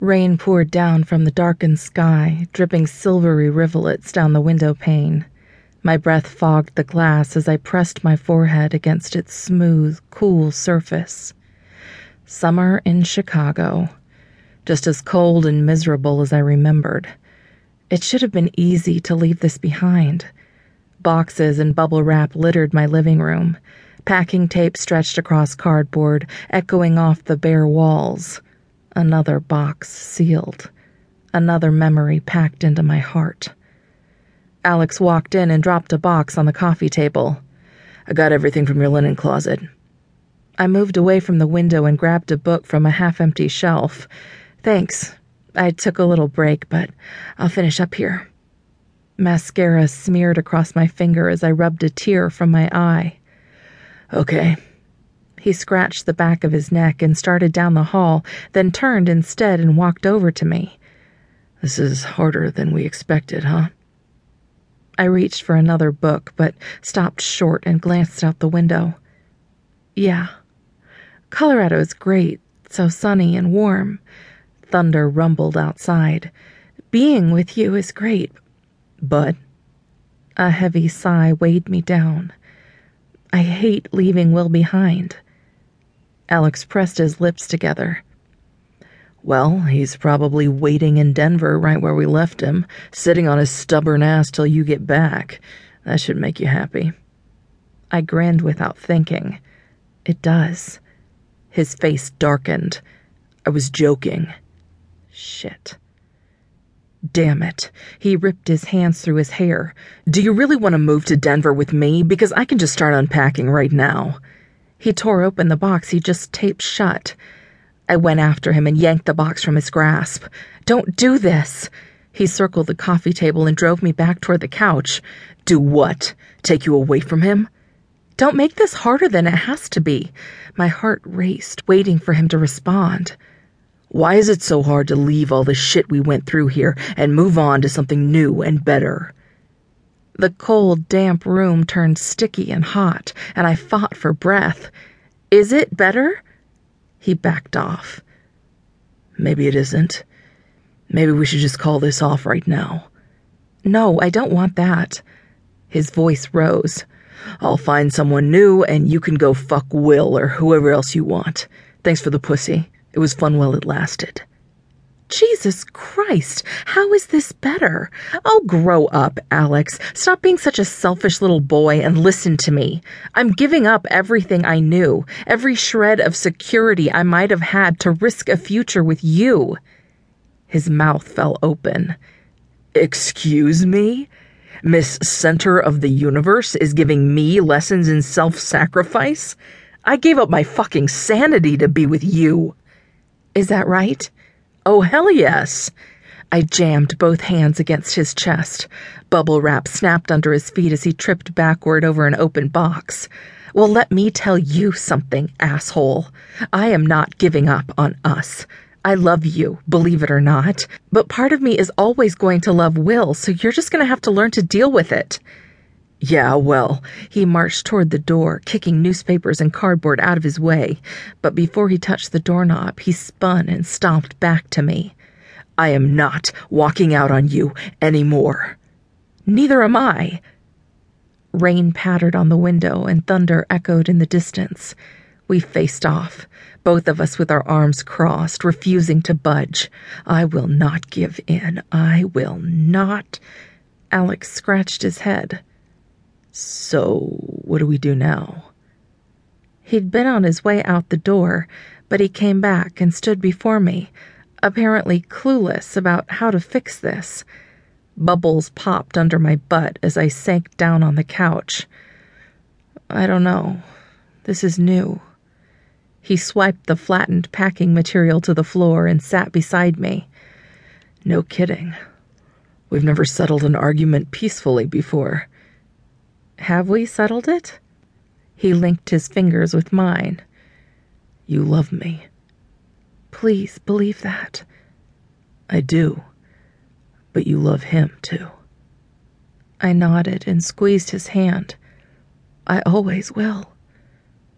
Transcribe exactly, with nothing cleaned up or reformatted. Rain poured down from the darkened sky, dripping silvery rivulets down the window pane. My breath fogged the glass as I pressed my forehead against its smooth, cool surface. Summer in Chicago. Just as cold and miserable as I remembered. It should have been easy to leave this behind. Boxes and bubble wrap littered my living room, packing tape stretched across cardboard, echoing off the bare walls. Another box sealed. Another memory packed into my heart. Alex walked in and dropped a box on the coffee table. "I got everything from your linen closet." I moved away from the window and grabbed a book from a half-empty shelf. "Thanks. I took a little break, but I'll finish up here." Mascara smeared across my finger as I rubbed a tear from my eye. "Okay." He scratched the back of his neck and started down the hall, then turned instead and walked over to me. "This is harder than we expected, huh?" I reached for another book, but stopped short and glanced out the window. "Yeah. Colorado is great, so sunny and warm." Thunder rumbled outside. "Being with you is great, but—" A heavy sigh weighed me down. "I hate leaving Will behind." Alex pressed his lips together. "Well, he's probably waiting in Denver right where we left him, sitting on his stubborn ass till you get back. That should make you happy." I grinned without thinking. "It does." His face darkened. "I was joking." Shit. Damn it. He ripped his hands through his hair. "Do you really want to move to Denver with me? Because I can just start unpacking right now." He tore open the box he just taped shut. I went after him and yanked the box from his grasp. "Don't do this!" He circled the coffee table and drove me back toward the couch. "Do what? Take you away from him?" "Don't make this harder than it has to be." My heart raced, waiting for him to respond. "Why is it so hard to leave all the shit we went through here and move on to something new and better?" The cold, damp room turned sticky and hot, and I fought for breath. "Is it better?" He backed off. "Maybe it isn't. Maybe we should just call this off right now." "No, I don't want that." His voice rose. "I'll find someone new, and you can go fuck Will or whoever else you want. Thanks for the pussy. It was fun while it lasted." Jesus Christ, how is this better? Oh, grow up, Alex. Stop being such a selfish little boy and listen to me. I'm giving up everything I knew, every shred of security I might have had to risk a future with you. His mouth fell open. "Excuse me? Miss Center of the Universe is giving me lessons in self-sacrifice? I gave up my fucking sanity to be with you." "Is that right?" "Oh, hell yes." I jammed both hands against his chest. Bubble wrap snapped under his feet as he tripped backward over an open box. "Well, let me tell you something, asshole. I am not giving up on us. I love you, believe it or not, but part of me is always going to love Will, so you're just going to have to learn to deal with it." "Yeah, well," he marched toward the door, kicking newspapers and cardboard out of his way, but before he touched the doorknob, he spun and stomped back to me. "I am not walking out on you anymore." "Neither am I." Rain pattered on the window and thunder echoed in the distance. We faced off, both of us with our arms crossed, refusing to budge. "I will not give in. I will not." Alex scratched his head. "So, what do we do now?" He'd been on his way out the door, but he came back and stood before me, apparently clueless about how to fix this. Bubbles popped under my butt as I sank down on the couch. "I don't know. This is new." He swiped the flattened packing material to the floor and sat beside me. "No kidding. We've never settled an argument peacefully before." "Have we settled it?" He linked his fingers with mine. "You love me." "Please believe that." "I do. But you love him, too." I nodded and squeezed his hand. "I always will."